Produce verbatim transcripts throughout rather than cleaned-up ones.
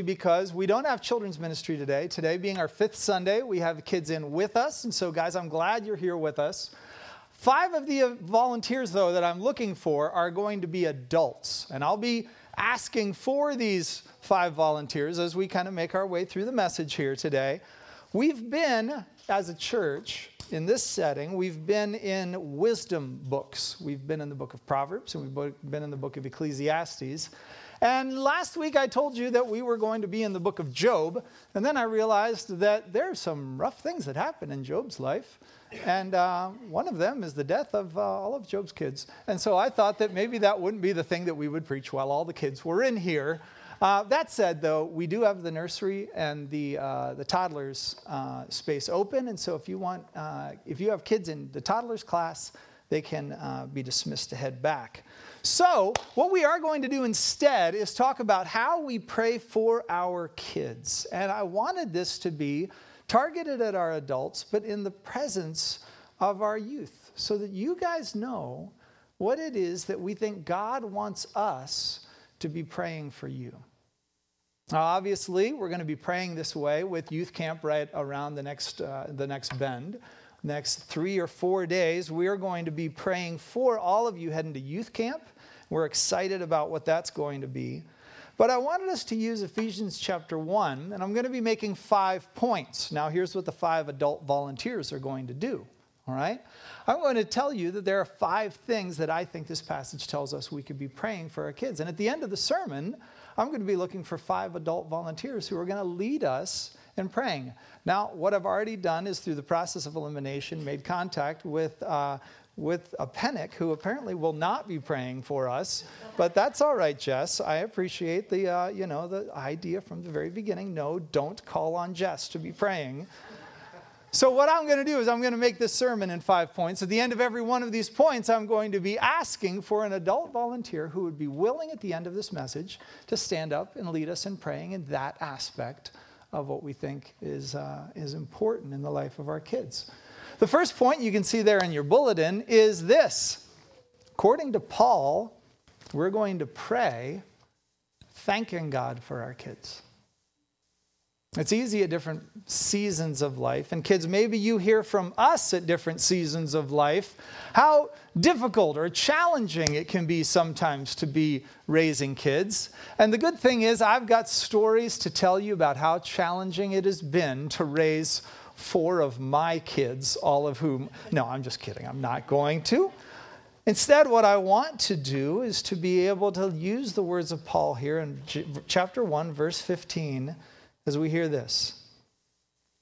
Because we don't have children's ministry today. Today being our fifth Sunday, we have kids in with us. And so, guys, I'm glad you're here with us. Five of the volunteers, though, that I'm looking for are going to be adults. And I'll be asking for these five volunteers as we kind of make our way through the message here today. We've been, as a church, in this setting, we've been in wisdom books. We've been in the book of Proverbs, and we've been in the book of Ecclesiastes. And last week I told you that we were going to be in the book of Job, and then I realized that there are some rough things that happen in Job's life, and uh, one of them is the death of uh, all of Job's kids. And so I thought that maybe that wouldn't be the thing that we would preach while all the kids were in here. Uh, that said, though, we do have the nursery and the uh, the toddlers uh, space open, and so if you want, uh, if you have kids in the toddlers class, they can uh, be dismissed to head back. So what we are going to do instead is talk about how we pray for our kids. And I wanted this to be targeted at our adults, but in the presence of our youth, so that you guys know what it is that we think God wants us to be praying for you. Now, obviously, we're going to be praying this way with youth camp right around the next, uh, the next bend. Next three or four days, we are going to be praying for all of you heading to youth camp. We're excited about what that's going to be. But I wanted us to use Ephesians chapter one, and I'm going to be making five points. Now, here's what the five adult volunteers are going to do, all right? I'm going to tell you that there are five things that I think this passage tells us we could be praying for our kids. And at the end of the sermon, I'm going to be looking for five adult volunteers who are going to lead us and praying. Now, what I've already done is, through the process of elimination, made contact with uh, with a Pennock, who apparently will not be praying for us. But that's all right, Jess. I appreciate the uh, you know the idea from the very beginning. No, don't call on Jess to be praying. So what I'm going to do is I'm going to make this sermon in five points. At the end of every one of these points, I'm going to be asking for an adult volunteer who would be willing at the end of this message to stand up and lead us in praying in that aspect of what we think is uh, is important in the life of our kids. The first point you can see there in your bulletin is this. According to Paul, we're going to pray thanking God for our kids. It's easy at different seasons of life. And kids, maybe you hear from us at different seasons of life how difficult or challenging it can be sometimes to be raising kids. And the good thing is I've got stories to tell you about how challenging it has been to raise four of my kids, all of whom... No, I'm just kidding. I'm not going to. Instead, what I want to do is to be able to use the words of Paul here in chapter one, verse fifteen, as we hear this.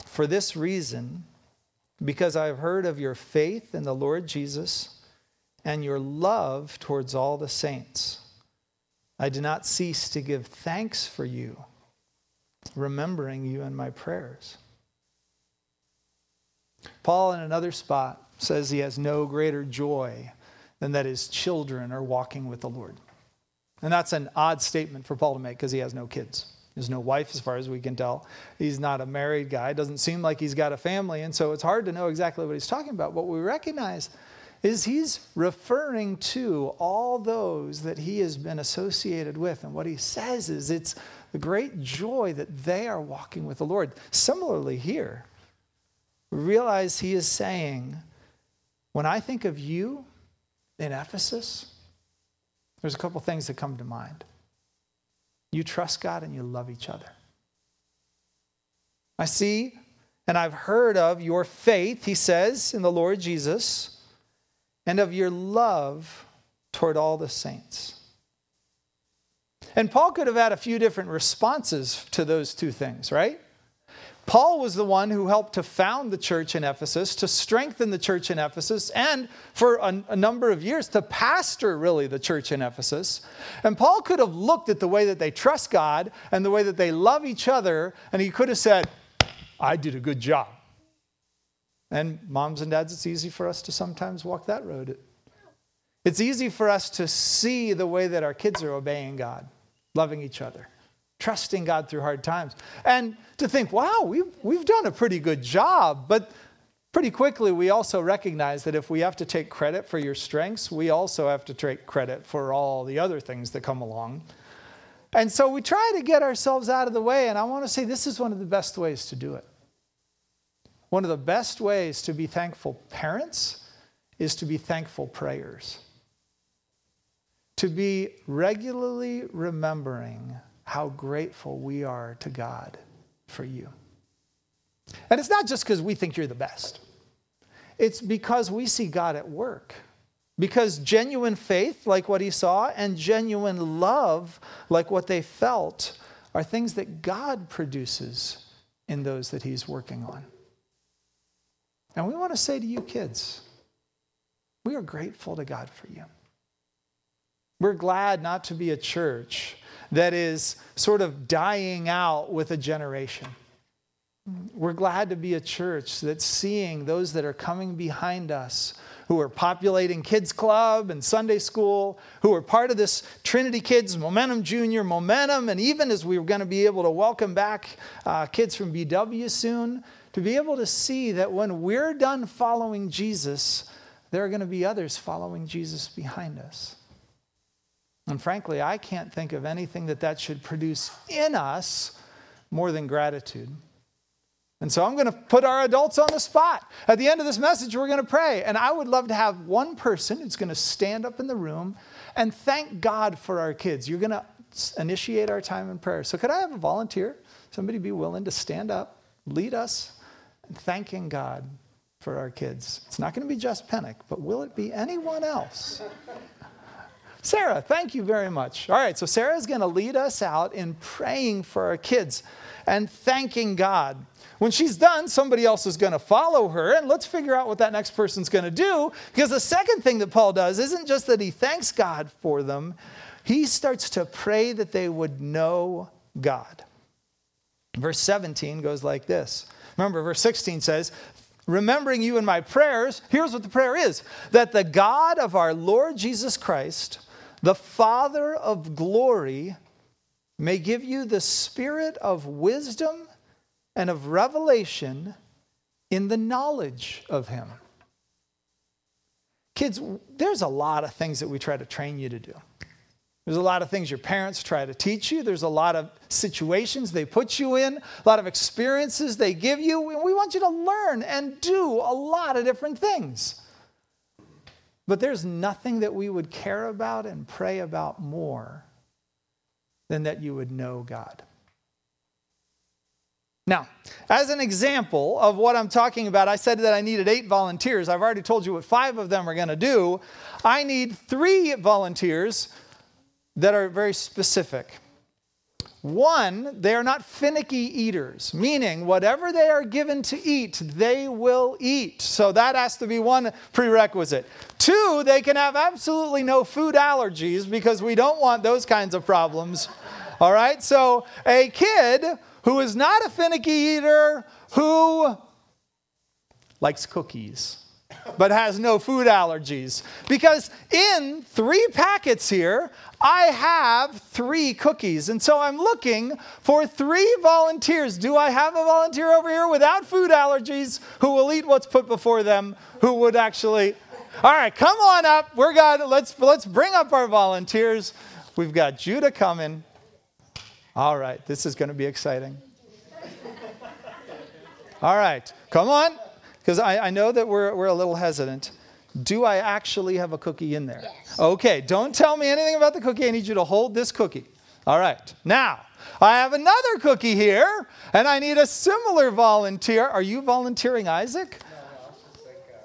For this reason, because I have heard of your faith in the Lord Jesus and your love towards all the saints, I do not cease to give thanks for you, remembering you in my prayers. Paul, in another spot, says he has no greater joy than that his children are walking with the Lord. And that's an odd statement for Paul to make because he has no kids. There's no wife, as far as we can tell. He's not a married guy. It doesn't seem like he's got a family, and so it's hard to know exactly what he's talking about. What we recognize is he's referring to all those that he has been associated with, and what he says is it's the great joy that they are walking with the Lord. Similarly here, we realize he is saying, when I think of you in Ephesus, there's a couple things that come to mind. You trust God and you love each other. I see and I've heard of your faith, he says, in the Lord Jesus, and of your love toward all the saints. And Paul could have had a few different responses to those two things, right? Paul was the one who helped to found the church in Ephesus, to strengthen the church in Ephesus, and for a, a number of years to pastor, really, the church in Ephesus. And Paul could have looked at the way that they trust God and the way that they love each other, and he could have said, I did a good job. And moms and dads, it's easy for us to sometimes walk that road. It's easy for us to see the way that our kids are obeying God, loving each other, trusting God through hard times, and to think, wow, we've, we've done a pretty good job. But pretty quickly, we also recognize that if we have to take credit for your strengths, we also have to take credit for all the other things that come along. And so we try to get ourselves out of the way. And I want to say this is one of the best ways to do it. One of the best ways to be thankful parents is to be thankful prayers. To be regularly remembering how grateful we are to God for you. And it's not just because we think you're the best. It's because we see God at work. Because genuine faith, like what he saw, and genuine love, like what they felt, are things that God produces in those that he's working on. And we want to say to you kids, we are grateful to God for you. We're glad not to be a church that is sort of dying out with a generation. We're glad to be a church that's seeing those that are coming behind us, who are populating kids club and Sunday school, who are part of this Trinity Kids, Momentum Junior, Momentum, and even as we were going to be able to welcome back uh, kids from B W soon, to be able to see that when we're done following Jesus, there are going to be others following Jesus behind us. And frankly, I can't think of anything that that should produce in us more than gratitude. And so I'm going to put our adults on the spot. At the end of this message, we're going to pray. And I would love to have one person who's going to stand up in the room and thank God for our kids. You're going to initiate our time in prayer. So could I have a volunteer, somebody be willing to stand up, lead us, in thanking God for our kids? It's not going to be Jess Pennock, but will it be anyone else? Sarah, thank you very much. All right, so Sarah's going to lead us out in praying for our kids and thanking God. When she's done, somebody else is going to follow her, and let's figure out what that next person's going to do, because the second thing that Paul does isn't just that he thanks God for them. He starts to pray that they would know God. Verse seventeen goes like this. Remember, verse sixteen says, remembering you in my prayers, here's what the prayer is, that the God of our Lord Jesus Christ, the Father of glory, may give you the spirit of wisdom and of revelation in the knowledge of him. Kids, there's a lot of things that we try to train you to do. There's a lot of things your parents try to teach you. There's a lot of situations they put you in, a lot of experiences they give you. We want you to learn and do a lot of different things. But there's nothing that we would care about and pray about more than that you would know God. Now, as an example of what I'm talking about, I said that I needed eight volunteers. I've already told you what five of them are going to do. I need three volunteers that are very specific. One, they are not finicky eaters, meaning whatever they are given to eat, they will eat. So that has to be one prerequisite. Two, they can have absolutely no food allergies, because we don't want those kinds of problems. All right, so a kid who is not a finicky eater, who likes cookies, but has no food allergies. Because in three packets here, I have three cookies. And so I'm looking for three volunteers. Do I have a volunteer over here without food allergies who will eat what's put before them, who would actually... All right, come on up. We're gonna, let's, let's bring up our volunteers. We've got Judah coming. All right, this is going to be exciting. All right, come on, because I, I know that we're we're a little hesitant. Do I actually have a cookie in there? Yes. Okay, don't tell me anything about the cookie. I need you to hold this cookie. All right, now, I have another cookie here, and I need a similar volunteer. Are you volunteering, Isaac? No, no, I was just like, uh,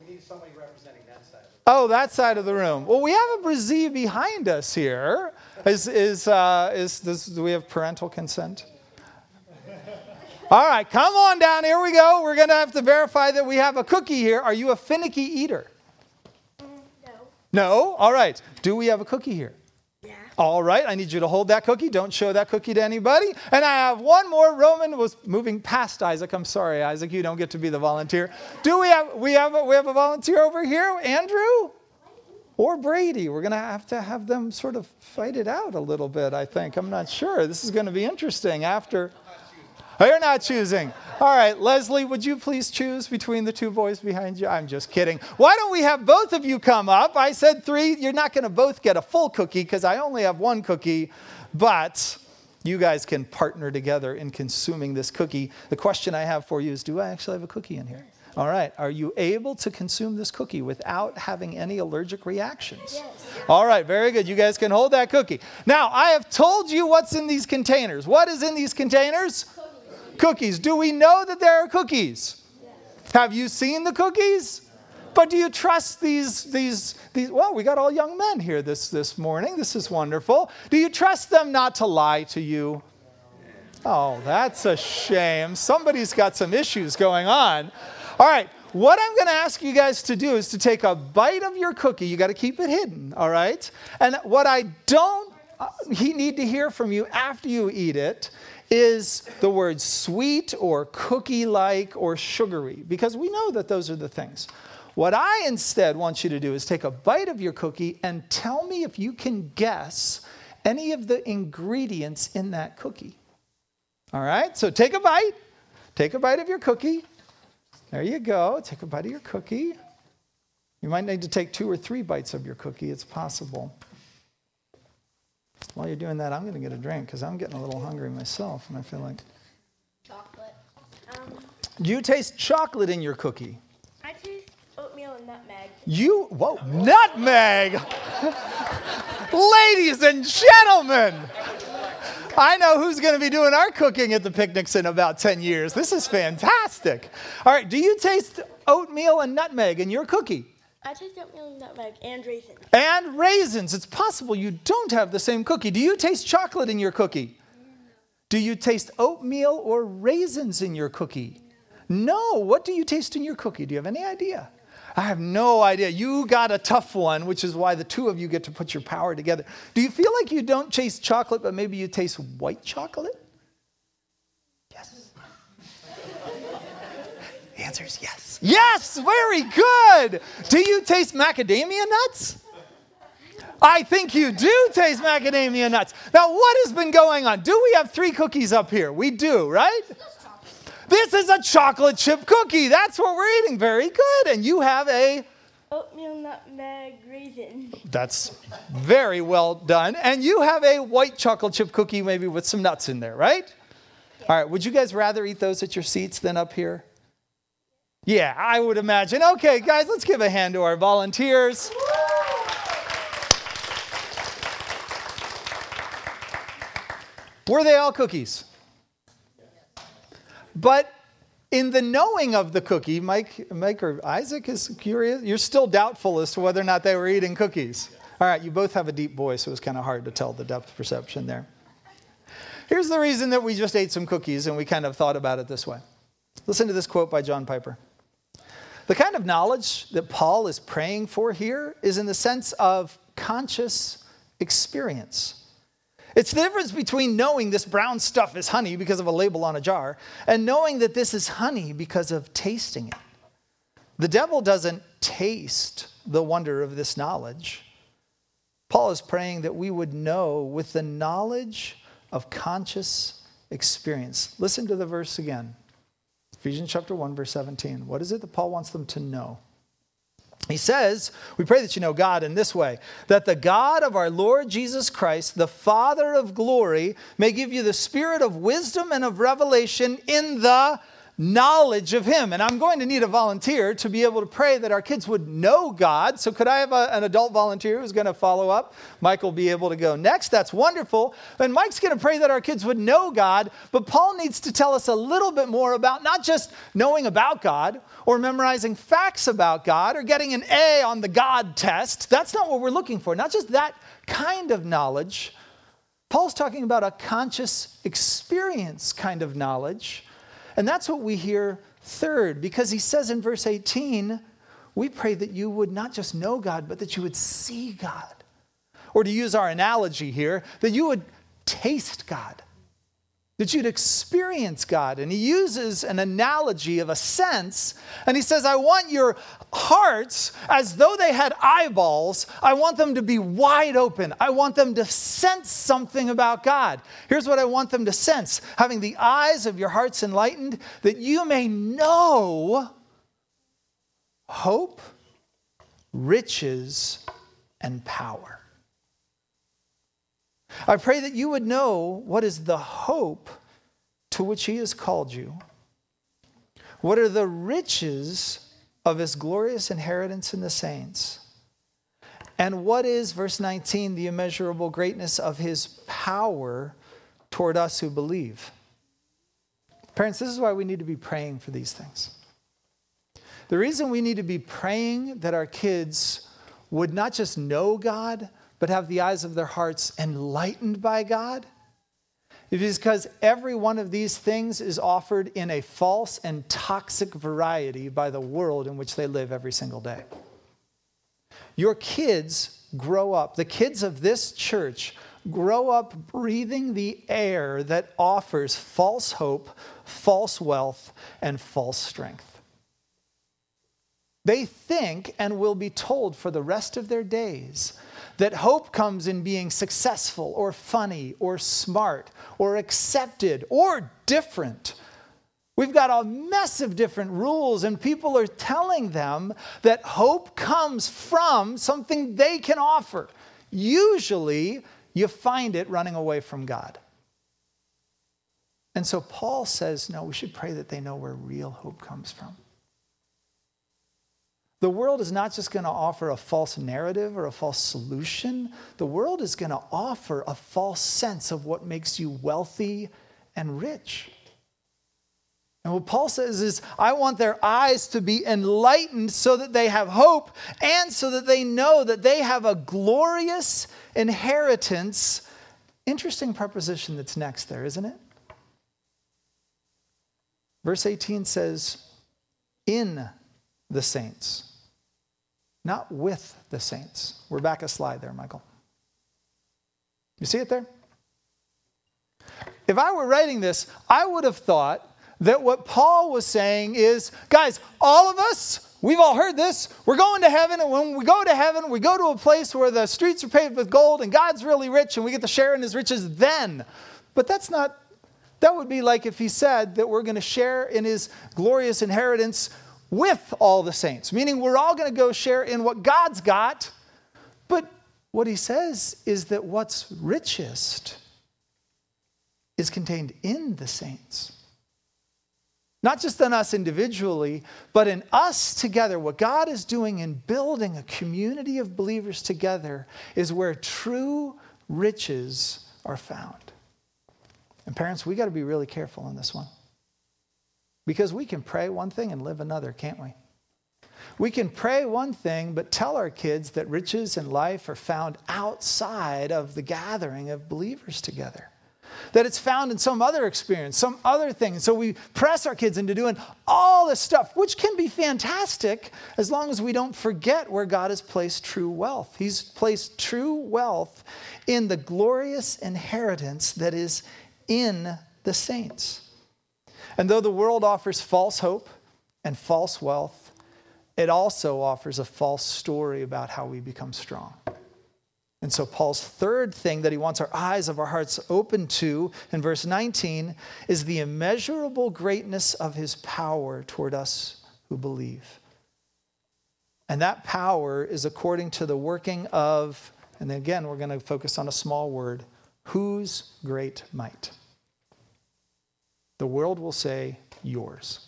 we need somebody representing that side. Oh, that side of the room. Well, we have a Brazee behind us here. Is is uh, is this? Do we have parental consent? All right, come on down. Here we go. We're going to have to verify that we have a cookie here. Are you a finicky eater? No. No? All right. Do we have a cookie here? Yeah. All right. I need you to hold that cookie. Don't show that cookie to anybody. And I have one more. Roman was moving past Isaac. I'm sorry, Isaac. You don't get to be the volunteer. Do we have we have a, we have a volunteer over here, Andrew? Or Brady. We're going to have to have them sort of fight it out a little bit, I think. I'm not sure. This is going to be interesting after. Oh, you're not choosing. All right, Leslie, would you please choose between the two boys behind you? I'm just kidding. Why don't we have both of you come up? I said three. You're not going to both get a full cookie because I only have one cookie. But you guys can partner together in consuming this cookie. The question I have for you is, do I actually have a cookie in here? Yes. All right. Are you able to consume this cookie without having any allergic reactions? Yes. All right. Very good. You guys can hold that cookie. Now, I have told you what's in these containers. What is in these containers? Cookies. Cookies. Do we know that there are cookies? Yes. Have you seen the cookies? But do you trust these, these, these, well, we got all young men here this, this morning. This is wonderful. Do you trust them not to lie to you? Oh, that's a shame. Somebody's got some issues going on. All right. What I'm going to ask you guys to do is to take a bite of your cookie. You got to keep it hidden. All right. And what I don't uh, he need to hear from you after you eat it is the word sweet or cookie-like or sugary, because we know that those are the things. What I instead want you to do is take a bite of your cookie and tell me if you can guess any of the ingredients in that cookie. All right, so take a bite. Take a bite of your cookie. There you go. Take a bite of your cookie. You might need to take two or three bites of your cookie. It's possible. While you're doing that, I'm going to get a drink because I'm getting a little hungry myself, and I feel like... Chocolate. Um, you taste chocolate in your cookie. I taste... Nutmeg. You, whoa, nutmeg. Ladies and gentlemen, I know who's going to be doing our cooking at the picnics in about ten years. This is fantastic. All right, do you taste oatmeal and nutmeg in your cookie? I taste oatmeal and nutmeg and raisins. And raisins. It's possible you don't have the same cookie. Do you taste chocolate in your cookie? No. Do you taste oatmeal or raisins in your cookie? No. No. What do you taste in your cookie? Do you have any idea? I have no idea. You got a tough one, which is why the two of you get to put your power together. Do you feel like you don't taste chocolate, but maybe you taste white chocolate? Yes. The answer is yes. Yes, very good. Do you taste macadamia nuts? I think you do taste macadamia nuts. Now, what has been going on? Do we have three cookies up here? We do, right? This is a chocolate chip cookie. That's what we're eating. Very good. And you have a? Oatmeal nutmeg raisin. That's very well done. And you have a white chocolate chip cookie, maybe with some nuts in there, right? Yeah. All right. Would you guys rather eat those at your seats than up here? Yeah, I would imagine. Okay, guys, let's give a hand to our volunteers. Were they all cookies? But in the knowing of the cookie, Mike, Mike or Isaac is curious. You're still doubtful as to whether or not they were eating cookies. All right, you both have a deep voice, so it was kind of hard to tell the depth perception there. Here's the reason that we just ate some cookies and we kind of thought about it this way. Listen to this quote by John Piper. The kind of knowledge that Paul is praying for here is in the sense of conscious experience. It's the difference between knowing this brown stuff is honey because of a label on a jar and knowing that this is honey because of tasting it. The devil doesn't taste the wonder of this knowledge. Paul is praying that we would know with the knowledge of conscious experience. Listen to the verse again. Ephesians chapter one, verse seventeen. What is it that Paul wants them to know? He says, we pray that you know God in this way, that the God of our Lord Jesus Christ, the Father of glory, may give you the spirit of wisdom and of revelation in the knowledge of him. And I'm going to need a volunteer to be able to pray that our kids would know God. So could I have a, an adult volunteer who's going to follow up? Mike will be able to go next. That's wonderful. And Mike's going to pray that our kids would know God. But Paul needs to tell us a little bit more about not just knowing about God or memorizing facts about God or getting an A on the God test. That's not what we're looking for. Not just that kind of knowledge. Paul's talking about a conscious experience kind of knowledge. And that's what we hear third, because he says in verse eighteen, we pray that you would not just know God, but that you would see God. Or to use our analogy here, that you would taste God, that you'd experience God. And he uses an analogy of a sense, and he says, I want your hearts, as though they had eyeballs, I want them to be wide open. I want them to sense something about God. Here's what I want them to sense, having the eyes of your hearts enlightened, that you may know hope, riches, and power. I pray that you would know what is the hope to which he has called you. What are the riches of his glorious inheritance in the saints? And what is, verse nineteen, the immeasurable greatness of his power toward us who believe? Parents, this is why we need to be praying for these things. The reason we need to be praying that our kids would not just know God, but have the eyes of their hearts enlightened by God, it is because every one of these things is offered in a false and toxic variety by the world in which they live every single day. Your kids grow up, the kids of this church grow up breathing the air that offers false hope, false wealth, and false strength. They think and will be told for the rest of their days that hope comes in being successful or funny or smart or accepted or different. We've got a mess of different rules, and people are telling them that hope comes from something they can offer. Usually, you find it running away from God. And so Paul says, no, we should pray that they know where real hope comes from. The world is not just going to offer a false narrative or a false solution. The world is going to offer a false sense of what makes you wealthy and rich. And what Paul says is, I want their eyes to be enlightened so that they have hope and so that they know that they have a glorious inheritance. Interesting preposition that's next there, isn't it? Verse eighteen says, in the saints, not with the saints. We're back a slide there, Michael. You see it there? If I were writing this, I would have thought that what Paul was saying is, guys, all of us, we've all heard this, we're going to heaven, and when we go to heaven, we go to a place where the streets are paved with gold, and God's really rich, and we get to share in his riches then. But that's not, that would be like if he said that we're going to share in his glorious inheritance with all the saints, meaning we're all going to go share in what God's got. But what he says is that what's richest is contained in the saints. Not just in us individually, but in us together. What God is doing in building a community of believers together is where true riches are found. And parents, we got to be really careful on this one. Because we can pray one thing and live another, can't we? We can pray one thing, but tell our kids that riches and life are found outside of the gathering of believers together. That it's found in some other experience, some other thing. So we press our kids into doing all this stuff, which can be fantastic as long as we don't forget where God has placed true wealth. He's placed true wealth in the glorious inheritance that is in the saints. And though the world offers false hope and false wealth, it also offers a false story about how we become strong. And so Paul's third thing that he wants our eyes of our hearts open to in verse nineteen is the immeasurable greatness of his power toward us who believe. And that power is according to the working of, and again, we're going to focus on a small word, whose great might. The world will say, yours.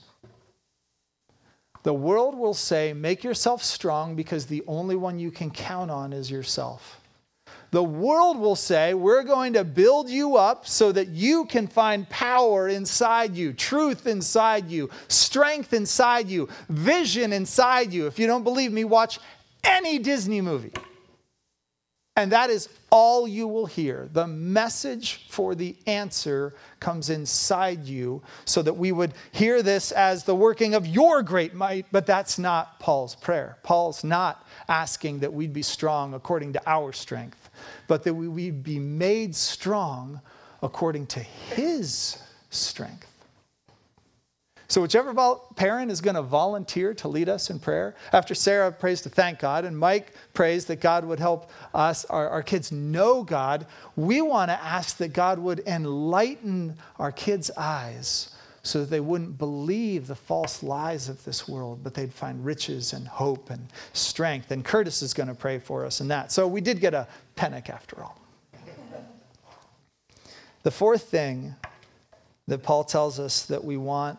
The world will say, make yourself strong because the only one you can count on is yourself. The world will say, we're going to build you up so that you can find power inside you, truth inside you, strength inside you, vision inside you. If you don't believe me, watch any Disney movie. And that is all you will hear. The message for the answer comes inside you, so that we would hear this as the working of your great might, but that's not Paul's prayer. Paul's not asking that we'd be strong according to our strength, but that we'd be made strong according to his strength. So whichever parent is going to volunteer to lead us in prayer, after Sarah prays to thank God and Mike prays that God would help us, our, our kids know God, we want to ask that God would enlighten our kids' eyes so that they wouldn't believe the false lies of this world, but they'd find riches and hope and strength. And Curtis is going to pray for us in that. So we did get a Pennock after all. The fourth thing that Paul tells us that we want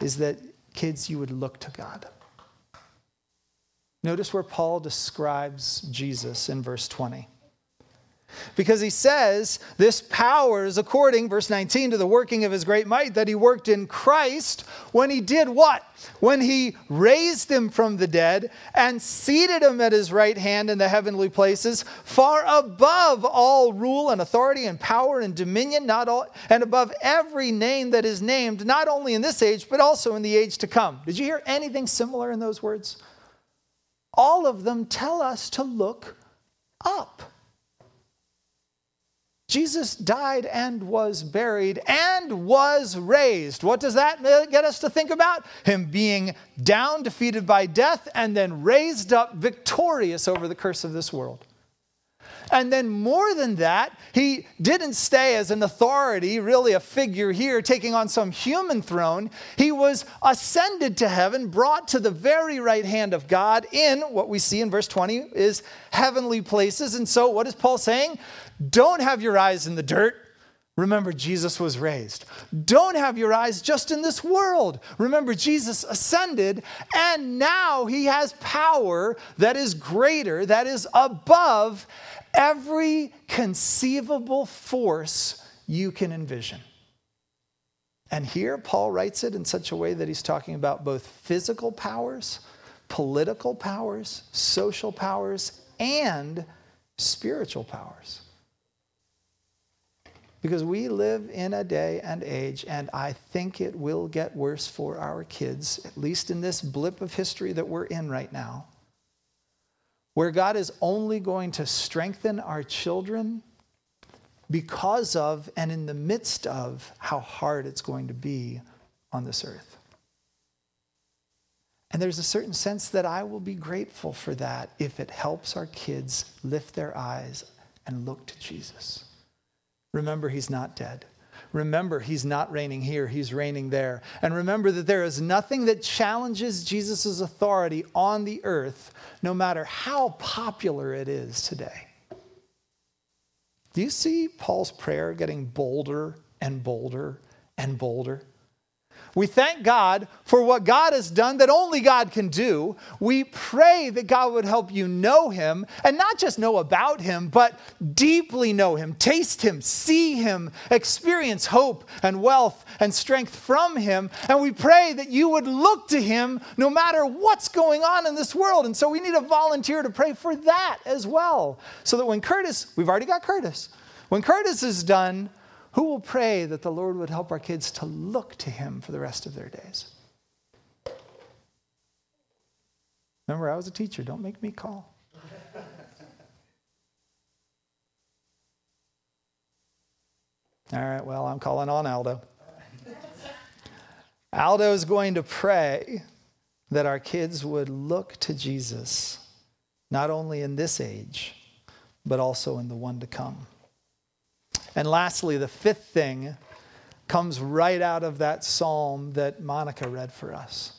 is that, kids, you would look to God. Notice where Paul describes Jesus in verse twenty. Because he says, this power is according, verse nineteen, to the working of his great might that he worked in Christ when he did what? When he raised him from the dead and seated him at his right hand in the heavenly places, far above all rule and authority and power and dominion, not all, and above every name that is named, not only in this age, but also in the age to come. Did you hear anything similar in those words? All of them tell us to look up. Jesus died and was buried and was raised. What does that get us to think about? Him being down, defeated by death, and then raised up victorious over the curse of this world. And then more than that, he didn't stay as an authority, really a figure here, taking on some human throne. He was ascended to heaven, brought to the very right hand of God in what we see in verse twenty is heavenly places. And so what is Paul saying? Don't have your eyes in the dirt. Remember, Jesus was raised. Don't have your eyes just in this world. Remember, Jesus ascended, and now he has power that is greater, that is above every conceivable force you can envision. And here, Paul writes it in such a way that he's talking about both physical powers, political powers, social powers, and spiritual powers. Because we live in a day and age, and I think it will get worse for our kids, at least in this blip of history that we're in right now, where God is only going to strengthen our children because of and in the midst of how hard it's going to be on this earth. And there's a certain sense that I will be grateful for that if it helps our kids lift their eyes and look to Jesus. Remember, he's not dead. Remember, he's not reigning here. He's reigning there. And remember that there is nothing that challenges Jesus' authority on the earth, no matter how popular it is today. Do you see Paul's prayer getting bolder and bolder and bolder? We thank God for what God has done that only God can do. We pray that God would help you know him, and not just know about him, but deeply know him, taste him, see him, experience hope and wealth and strength from him. And we pray that you would look to him no matter what's going on in this world. And so we need a volunteer to pray for that as well. So that when Curtis, we've already got Curtis. When Curtis is done, who will pray that the Lord would help our kids to look to him for the rest of their days? Remember, I was a teacher. Don't make me call. All right, well, I'm calling on Aldo. Aldo is going to pray that our kids would look to Jesus, not only in this age, but also in the one to come. And lastly, the fifth thing comes right out of that psalm that Monica read for us.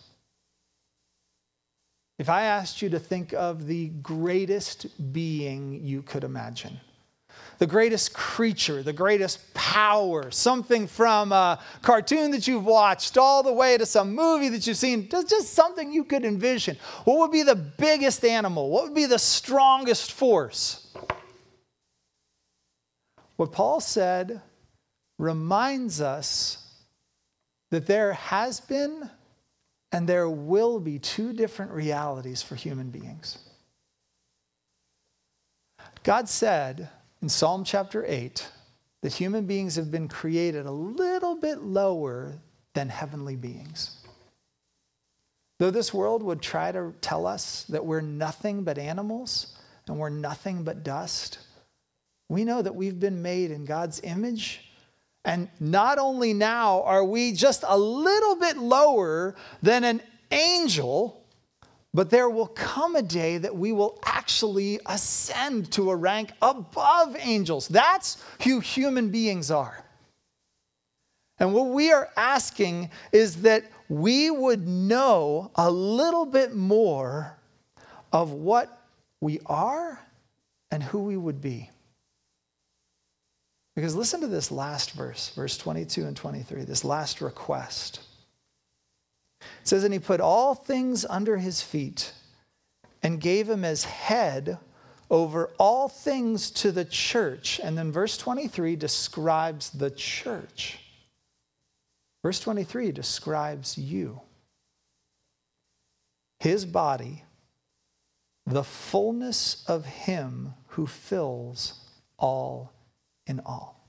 If I asked you to think of the greatest being you could imagine, the greatest creature, the greatest power, something from a cartoon that you've watched all the way to some movie that you've seen, just something you could envision, what would be the biggest animal? What would be the strongest force? What Paul said reminds us that there has been and there will be two different realities for human beings. God said in Psalm chapter eight that human beings have been created a little bit lower than heavenly beings. Though this world would try to tell us that we're nothing but animals and we're nothing but dust, we know that we've been made in God's image. And not only now are we just a little bit lower than an angel, but there will come a day that we will actually ascend to a rank above angels. That's who human beings are. And what we are asking is that we would know a little bit more of what we are and who we would be. Because listen to this last verse, verse twenty-two and twenty-three, this last request. It says, and he put all things under his feet and gave him as head over all things to the church. And then verse twenty-three describes the church. Verse twenty-three describes you. His body, the fullness of him who fills all in all.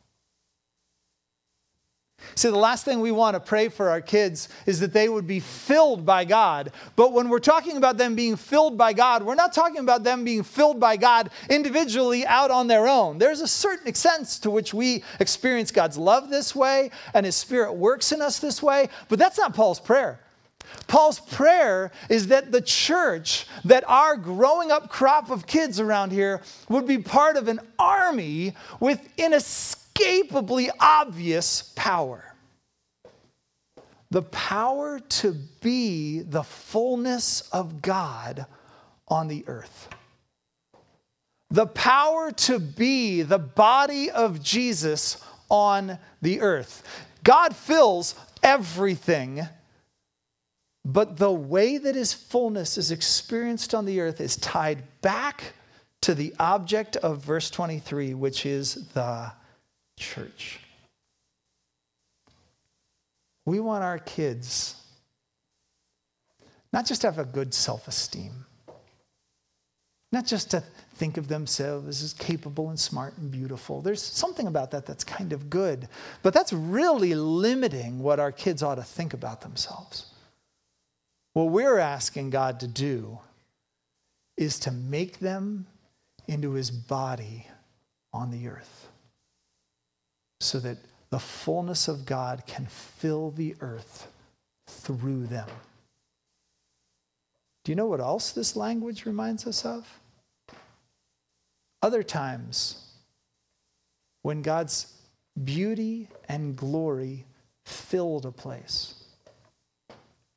See, the last thing we want to pray for our kids is that they would be filled by God. But when we're talking about them being filled by God, we're not talking about them being filled by God individually out on their own. There's a certain extent to which we experience God's love this way and his Spirit works in us this way. But that's not Paul's prayer. Paul's prayer is that the church, that our growing up crop of kids around here would be part of an army with inescapably obvious power. The power to be the fullness of God on the earth. The power to be the body of Jesus on the earth. God fills everything. But the way that his fullness is experienced on the earth is tied back to the object of verse twenty-three, which is the church. We want our kids not just to have a good self-esteem, not just to think of themselves as capable and smart and beautiful. There's something about that that's kind of good, but that's really limiting what our kids ought to think about themselves. What we're asking God to do is to make them into his body on the earth so that the fullness of God can fill the earth through them. Do you know what else this language reminds us of? Other times when God's beauty and glory filled a place,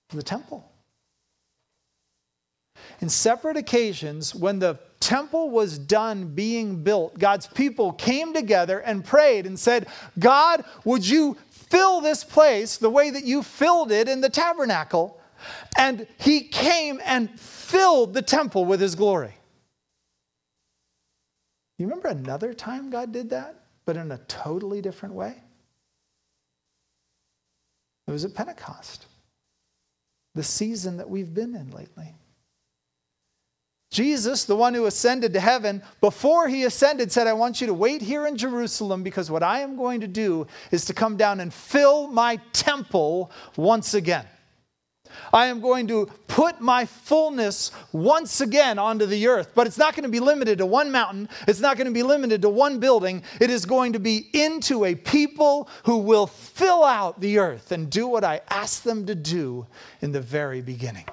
the temple. In separate occasions, when the temple was done being built, God's people came together and prayed and said, God, would you fill this place the way that you filled it in the tabernacle? And he came and filled the temple with his glory. You remember another time God did that, but in a totally different way? It was at Pentecost, the season that we've been in lately. Jesus, the one who ascended to heaven, before he ascended, said, I want you to wait here in Jerusalem because what I am going to do is to come down and fill my temple once again. I am going to put my fullness once again onto the earth, but it's not going to be limited to one mountain. It's not going to be limited to one building. It is going to be into a people who will fill out the earth and do what I asked them to do in the very beginning.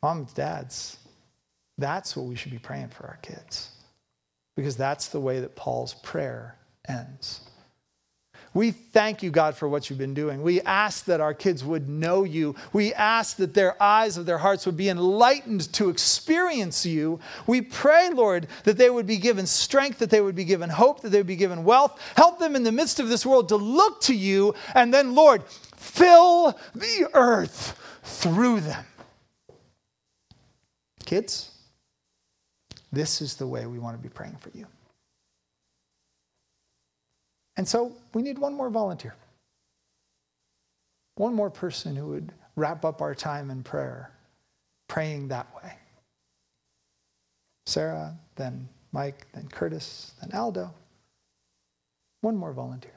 Moms, dads, that's what we should be praying for our kids, because that's the way that Paul's prayer ends. We thank you, God, for what you've been doing. We ask that our kids would know you. We ask that their eyes of their hearts would be enlightened to experience you. We pray, Lord, that they would be given strength, that they would be given hope, that they would be given wealth. Help them in the midst of this world to look to you. And then, Lord, fill the earth through them. Kids, this is the way we want to be praying for you. And so we need one more volunteer. One more person who would wrap up our time in prayer, praying that way. Sarah, then Mike, then Curtis, then Aldo. One more volunteer.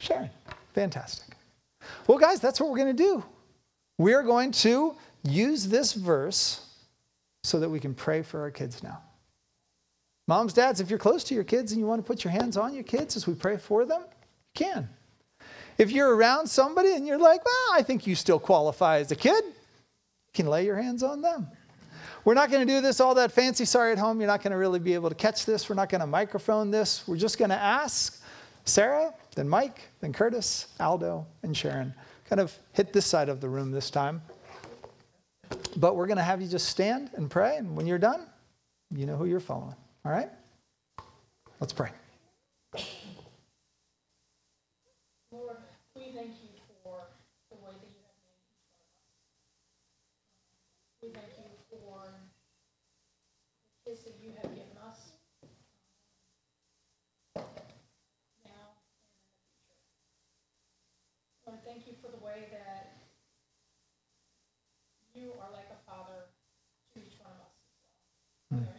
Sharon, fantastic. Well, guys, that's what we're going to do. We're going to use this verse so that we can pray for our kids now. Moms, dads, if you're close to your kids and you want to put your hands on your kids as we pray for them, you can. If you're around somebody and you're like, well, I think you still qualify as a kid, you can lay your hands on them. We're not going to do this all that fancy, sorry at home. You're not going to really be able to catch this. We're not going to microphone this. We're just going to ask Sarah, then Mike, then Curtis, Aldo, and Sharon. Kind of hit this side of the room this time. But we're going to have you just stand and pray. And when you're done, you know who you're following. All right? Let's pray. Lord, we thank you for the way that you have made each one of us. We thank you for the kiss that you have given us now and in the future. Lord, thank you for the way that you are like a father to each one of us as well. Mm.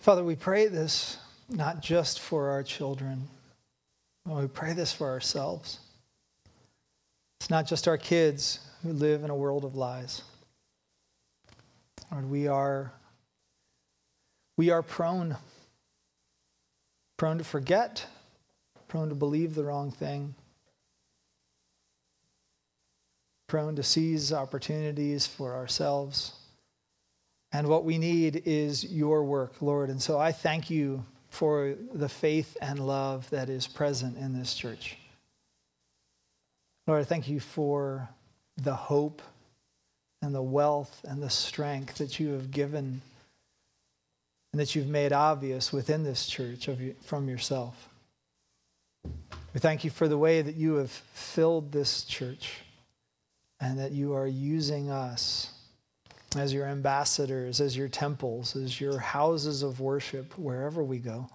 Father, we pray this not just for our children. We pray this for ourselves. It's not just our kids who live in a world of lies. Lord, we are, we are prone, prone to forget, prone to believe the wrong thing, prone to seize opportunities for ourselves. And what we need is your work, Lord. And so I thank you for the faith and love that is present in this church. Lord, I thank you for the hope and the wealth and the strength that you have given and that you've made obvious within this church of you, from yourself. We thank you for the way that you have filled this church and that you are using us as your ambassadors, as your temples, as your houses of worship, wherever we go.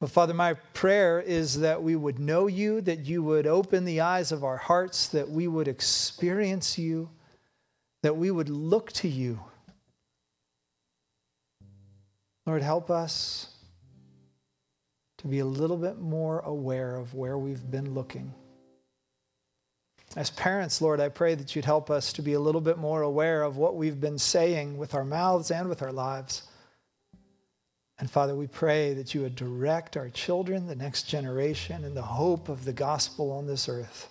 But Father, my prayer is that we would know you, that you would open the eyes of our hearts, that we would experience you, that we would look to you. Lord, help us to be a little bit more aware of where we've been looking. As parents, Lord, I pray that you'd help us to be a little bit more aware of what we've been saying with our mouths and with our lives. And Father, we pray that you would direct our children, the next generation, and the hope of the gospel on this earth.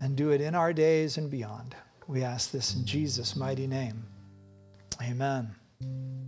And do it in our days and beyond. We ask this in Jesus' mighty name. Amen.